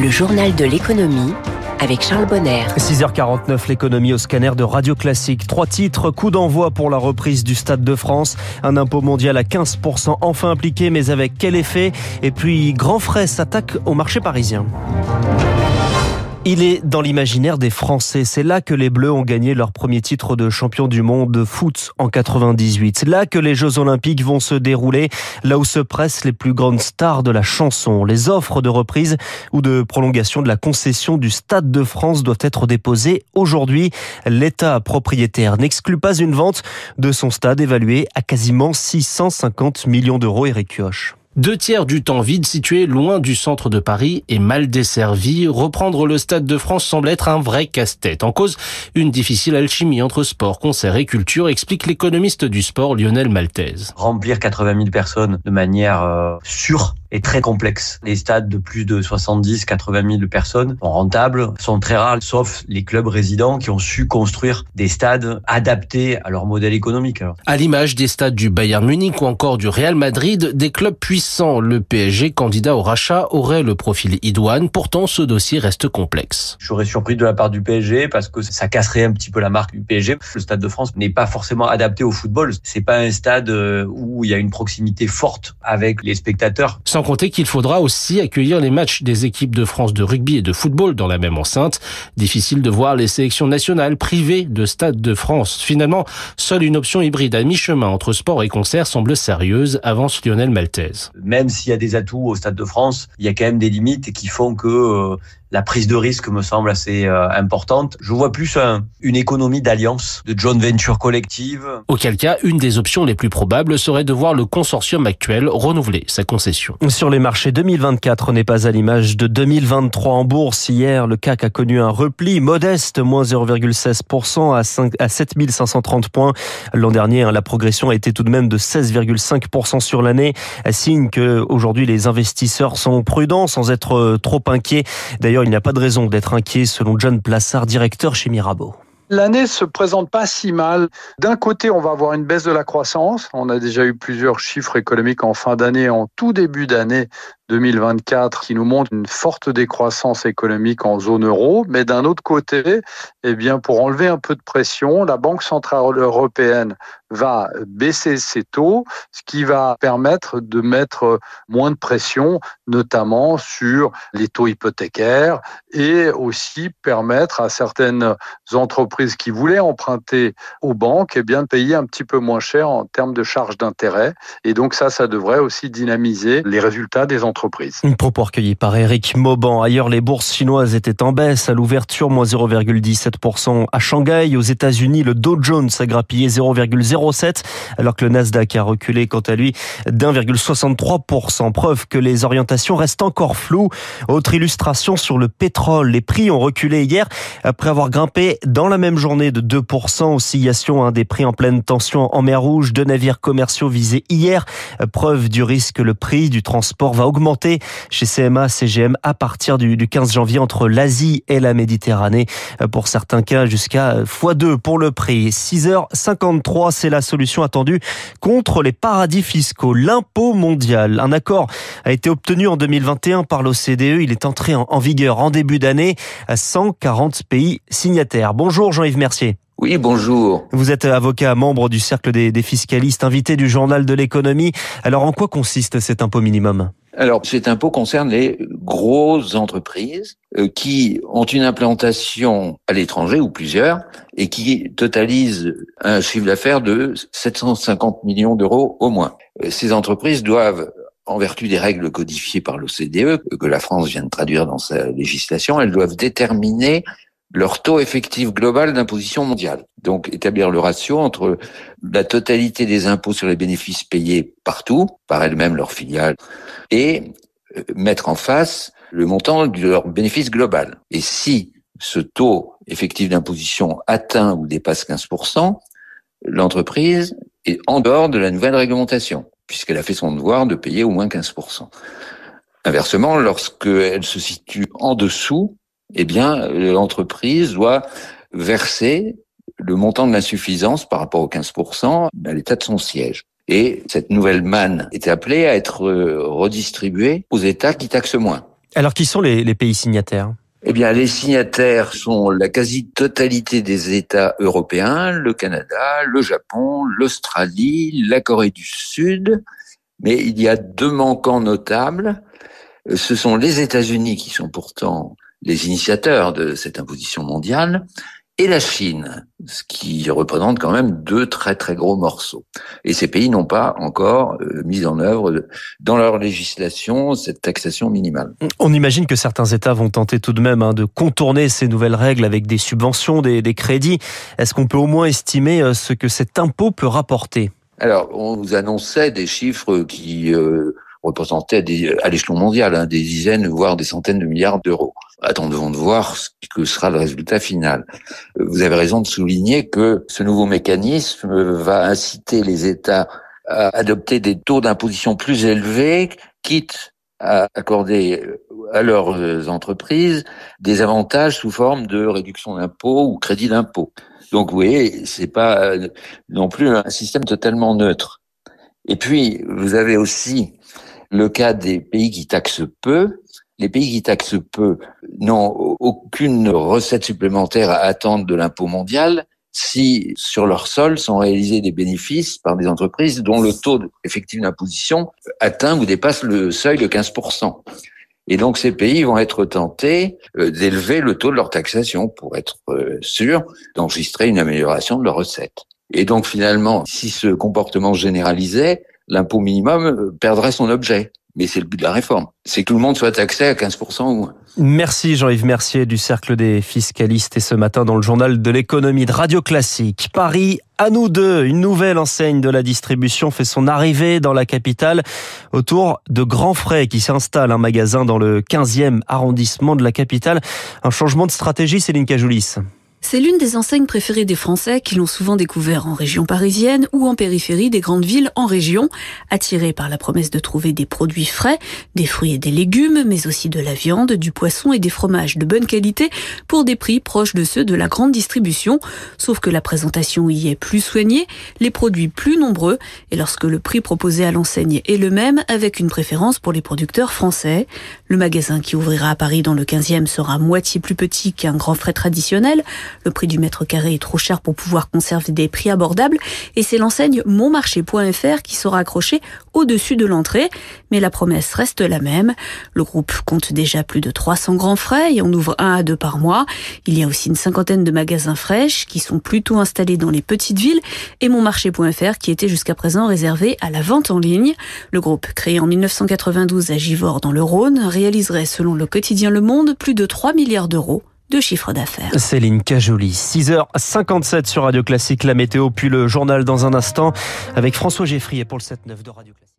Le journal de l'économie avec Charles Bonner. 6h49, l'économie au scanner de Radio Classique. 3 titres, coup d'envoi pour la reprise du Stade de France. Un impôt mondial à 15% enfin appliqué, mais avec quel effet? Et puis Grand Frais s'attaque au marché parisien. Il est dans l'imaginaire des Français. C'est là que les Bleus ont gagné leur premier titre de champion du monde de foot en 1998. C'est là que les Jeux Olympiques vont se dérouler, là où se pressent les plus grandes stars de la chanson. Les offres de reprise ou de prolongation de la concession du Stade de France doivent être déposées aujourd'hui. L'État propriétaire n'exclut pas une vente de son stade évalué à quasiment 650 millions d'euros. Eric Kioch. 2 tiers du temps vide situé loin du centre de Paris et mal desservi, reprendre le Stade de France semble être un vrai casse-tête. En cause, une difficile alchimie entre sport, concert et culture, explique l'économiste du sport Lionel Maltese. Remplir 80 000 personnes de manière sûre est très complexe. Les stades de plus de 70-80 000 personnes sont rentables, sont très rares, sauf les clubs résidents qui ont su construire des stades adaptés à leur modèle économique. À l'image des stades du Bayern Munich ou encore du Real Madrid, des clubs puissants, le PSG, candidat au rachat, aurait le profil idoine. Pourtant, ce dossier reste complexe. Je serais surpris de la part du PSG parce que ça casserait un petit peu la marque du PSG. Le Stade de France n'est pas forcément adapté au football. C'est pas un stade où il y a une proximité forte avec les spectateurs. Sans compter qu'il faudra aussi accueillir les matchs des équipes de France de rugby et de football dans la même enceinte. Difficile de voir les sélections nationales privées de Stade de France. Finalement, seule une option hybride à mi-chemin entre sport et concert semble sérieuse, avance Lionel Maltese. Même s'il y a des atouts au Stade de France, il y a quand même des limites qui font que la prise de risque me semble assez importante. Je vois plus une économie d'alliance, de joint venture collective. Auquel cas, une des options les plus probables serait de voir le consortium actuel renouveler sa concession. Sur les marchés, 2024 n'est pas à l'image de 2023 en bourse. Hier, le CAC a connu un repli modeste, moins 0,16% à 7530 points. L'an dernier, la progression a été tout de même de 16,5% sur l'année. Signe que aujourd'hui les investisseurs sont prudents sans être trop inquiets. D'ailleurs, il n'y a pas de raison d'être inquiet, selon John Plassard, directeur chez Mirabeau. L'année se présente pas si mal. D'un côté, on va avoir une baisse de la croissance. On a déjà eu plusieurs chiffres économiques en fin d'année, en tout début d'année 2024, qui nous montrent une forte décroissance économique en zone euro. Mais d'un autre côté, pour enlever un peu de pression, la Banque centrale européenne va baisser ses taux, ce qui va permettre de mettre moins de pression, notamment sur les taux hypothécaires, et aussi permettre à certaines entreprises qui voulaient emprunter aux banques de payer un petit peu moins cher en termes de charges d'intérêt. Et donc ça devrait aussi dynamiser les résultats des entreprises. Une propos recueillie par Eric Mauban. Ailleurs, les bourses chinoises étaient en baisse à l'ouverture, moins 0,17% à Shanghai. Aux États-Unis, le Dow Jones a grappillé 0,07%, alors que le Nasdaq a reculé quant à lui d'1,63%. Preuve que les orientations restent encore floues. Autre illustration sur le pétrole. Les prix ont reculé hier après avoir grimpé dans la même journée de 2%, oscillation des prix en pleine tension en mer Rouge, 2 navires commerciaux visés hier, preuve du risque que le prix du transport va augmenter chez CMA CGM à partir du 15 janvier entre l'Asie et la Méditerranée, pour certains cas jusqu'à x2 pour le prix. 6h53, c'est la solution attendue contre les paradis fiscaux, l'impôt mondial. Un accord a été obtenu en 2021 par l'OCDE, il est entré en vigueur en début d'année à 140 pays signataires. Bonjour Jean-Yves Mercier. Oui, bonjour. Vous êtes avocat, membre du Cercle des Fiscalistes, invité du journal de l'économie. Alors, en quoi consiste cet impôt minimum ? Alors, cet impôt concerne les grosses entreprises qui ont une implantation à l'étranger, ou plusieurs, et qui totalisent un chiffre d'affaires de 750 millions d'euros au moins. Ces entreprises doivent, en vertu des règles codifiées par l'OCDE, que la France vient de traduire dans sa législation, elles doivent déterminer leur taux effectif global d'imposition mondiale. Donc, établir le ratio entre la totalité des impôts sur les bénéfices payés partout, par elles-mêmes leurs filiales, et mettre en face le montant de leur bénéfice global. Et si ce taux effectif d'imposition atteint ou dépasse 15%, l'entreprise est en dehors de la nouvelle réglementation, puisqu'elle a fait son devoir de payer au moins 15%. Inversement, lorsqu'elle se situe en dessous, l'entreprise doit verser le montant de l'insuffisance par rapport aux 15% à l'état de son siège. Et cette nouvelle manne est appelée à être redistribuée aux États qui taxent moins. Alors, qui sont les pays signataires ? Eh bien, les signataires sont la quasi-totalité des États européens, le Canada, le Japon, l'Australie, la Corée du Sud. Mais il y a deux manquants notables. Ce sont les États-Unis qui sont pourtant les initiateurs de cette imposition mondiale et la Chine, ce qui représente quand même deux très très gros morceaux. Et ces pays n'ont pas encore mis en œuvre dans leur législation cette taxation minimale. On imagine que certains États vont tenter tout de même de contourner ces nouvelles règles avec des subventions, des crédits. Est-ce qu'on peut au moins estimer ce que cet impôt peut rapporter ? Alors, on nous annonçait des chiffres qui représentaient à l'échelon mondial des dizaines, voire des centaines de milliards d'euros. Attendons de voir ce que sera le résultat final. Vous avez raison de souligner que ce nouveau mécanisme va inciter les États à adopter des taux d'imposition plus élevés, quitte à accorder à leurs entreprises des avantages sous forme de réduction d'impôt ou crédit d'impôt. Donc vous voyez, c'est pas non plus un système totalement neutre. Et puis, vous avez aussi le cas des pays qui taxent peu. Les pays qui taxent peu n'ont aucune recette supplémentaire à attendre de l'impôt mondial si sur leur sol sont réalisés des bénéfices par des entreprises dont le taux effectif d'imposition atteint ou dépasse le seuil de 15%. Et donc ces pays vont être tentés d'élever le taux de leur taxation pour être sûrs d'enregistrer une amélioration de leurs recettes. Et donc finalement, si ce comportement se généralisait, l'impôt minimum perdrait son objet. Mais c'est le but de la réforme, c'est que tout le monde soit taxé à 15% ou moins. Merci Jean-Yves Mercier du Cercle des Fiscalistes. Et ce matin dans le journal de l'économie de Radio Classique, Paris à nous deux, une nouvelle enseigne de la distribution fait son arrivée dans la capitale autour de Grand Frais qui s'installe, un magasin dans le 15e arrondissement de la capitale. Un changement de stratégie, Céline Cajoulis. C'est l'une des enseignes préférées des Français qui l'ont souvent découvert en région parisienne ou en périphérie des grandes villes en région, attirés par la promesse de trouver des produits frais, des fruits et des légumes, mais aussi de la viande, du poisson et des fromages de bonne qualité pour des prix proches de ceux de la grande distribution. Sauf que la présentation y est plus soignée, les produits plus nombreux et lorsque le prix proposé à l'enseigne est le même avec une préférence pour les producteurs français. Le magasin qui ouvrira à Paris dans le 15e sera moitié plus petit qu'un Grand Frais traditionnel. Le prix du mètre carré est trop cher pour pouvoir conserver des prix abordables et c'est l'enseigne monmarché.fr qui sera accrochée au-dessus de l'entrée. Mais la promesse reste la même. Le groupe compte déjà plus de 300 grands frais et en ouvre 1 à 2 par mois. Il y a aussi une cinquantaine de magasins fraîches qui sont plutôt installés dans les petites villes et monmarché.fr qui était jusqu'à présent réservé à la vente en ligne. Le groupe, créé en 1992 à Givors dans le Rhône, réaliserait selon le quotidien Le Monde plus de 3 milliards d'euros. De chiffre d'affaires. Céline Cajoulis, 6h57 sur Radio Classique, la météo, puis le journal dans un instant avec François Géffrier pour le 7-9 de Radio Classique.